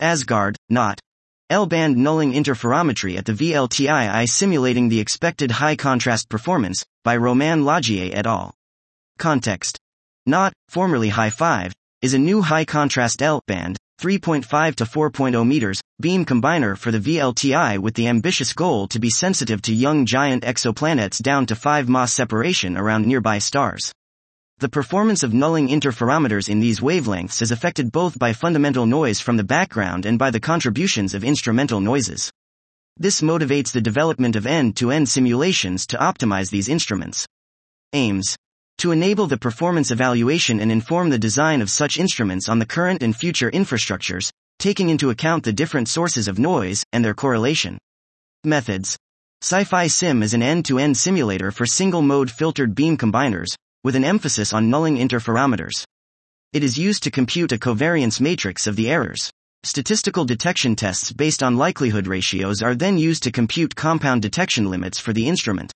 Asgard, NOTT. L-band nulling interferometry at the VLTI simulating the expected high-contrast performance, by Romain Laugier et al. Context. NOTT, formerly Hi-5, is a new high-contrast L-band, 3.5 to 4.0 meters, beam combiner for the VLTI with the ambitious goal to be sensitive to young giant exoplanets down to 5 mas separation around nearby stars. The performance of nulling interferometers in these wavelengths is affected both by fundamental noise from the background and by the contributions of instrumental noises. This motivates the development of end-to-end simulations to optimize these instruments. Aims: to enable the performance evaluation and inform the design of such instruments on the current and future infrastructures, taking into account the different sources of noise and their correlation. Methods: SCIFYsim is an end-to-end simulator for single-mode filtered beam combiners, with an emphasis on nulling interferometers. It is used to compute a covariance matrix of the errors. Statistical detection tests based on likelihood ratios are then used to compute compound detection limits for the instrument.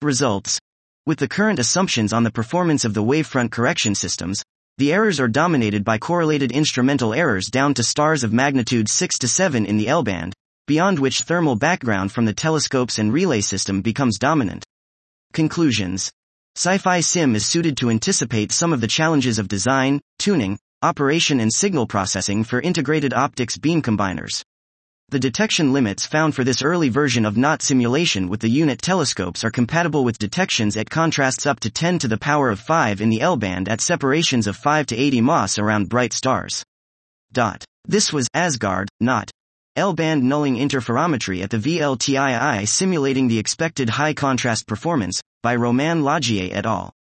Results: with the current assumptions on the performance of the wavefront correction systems, the errors are dominated by correlated instrumental errors down to stars of magnitude 6 to 7 in the L-band, beyond which thermal background from the telescopes and relay system becomes dominant. Conclusions: SCIFYsim is suited to anticipate some of the challenges of design, tuning, operation and signal processing for integrated optics beam combiners. The detection limits found for this early version of NOTT simulation with the unit telescopes are compatible with detections at contrasts up to 10 to the power of 5 in the L-band at separations of 5 to 80 mas around bright stars. This was Asgard, NOTT. L-band nulling interferometry at the VLTI simulating the expected high contrast performance, by Romain Laugier et al.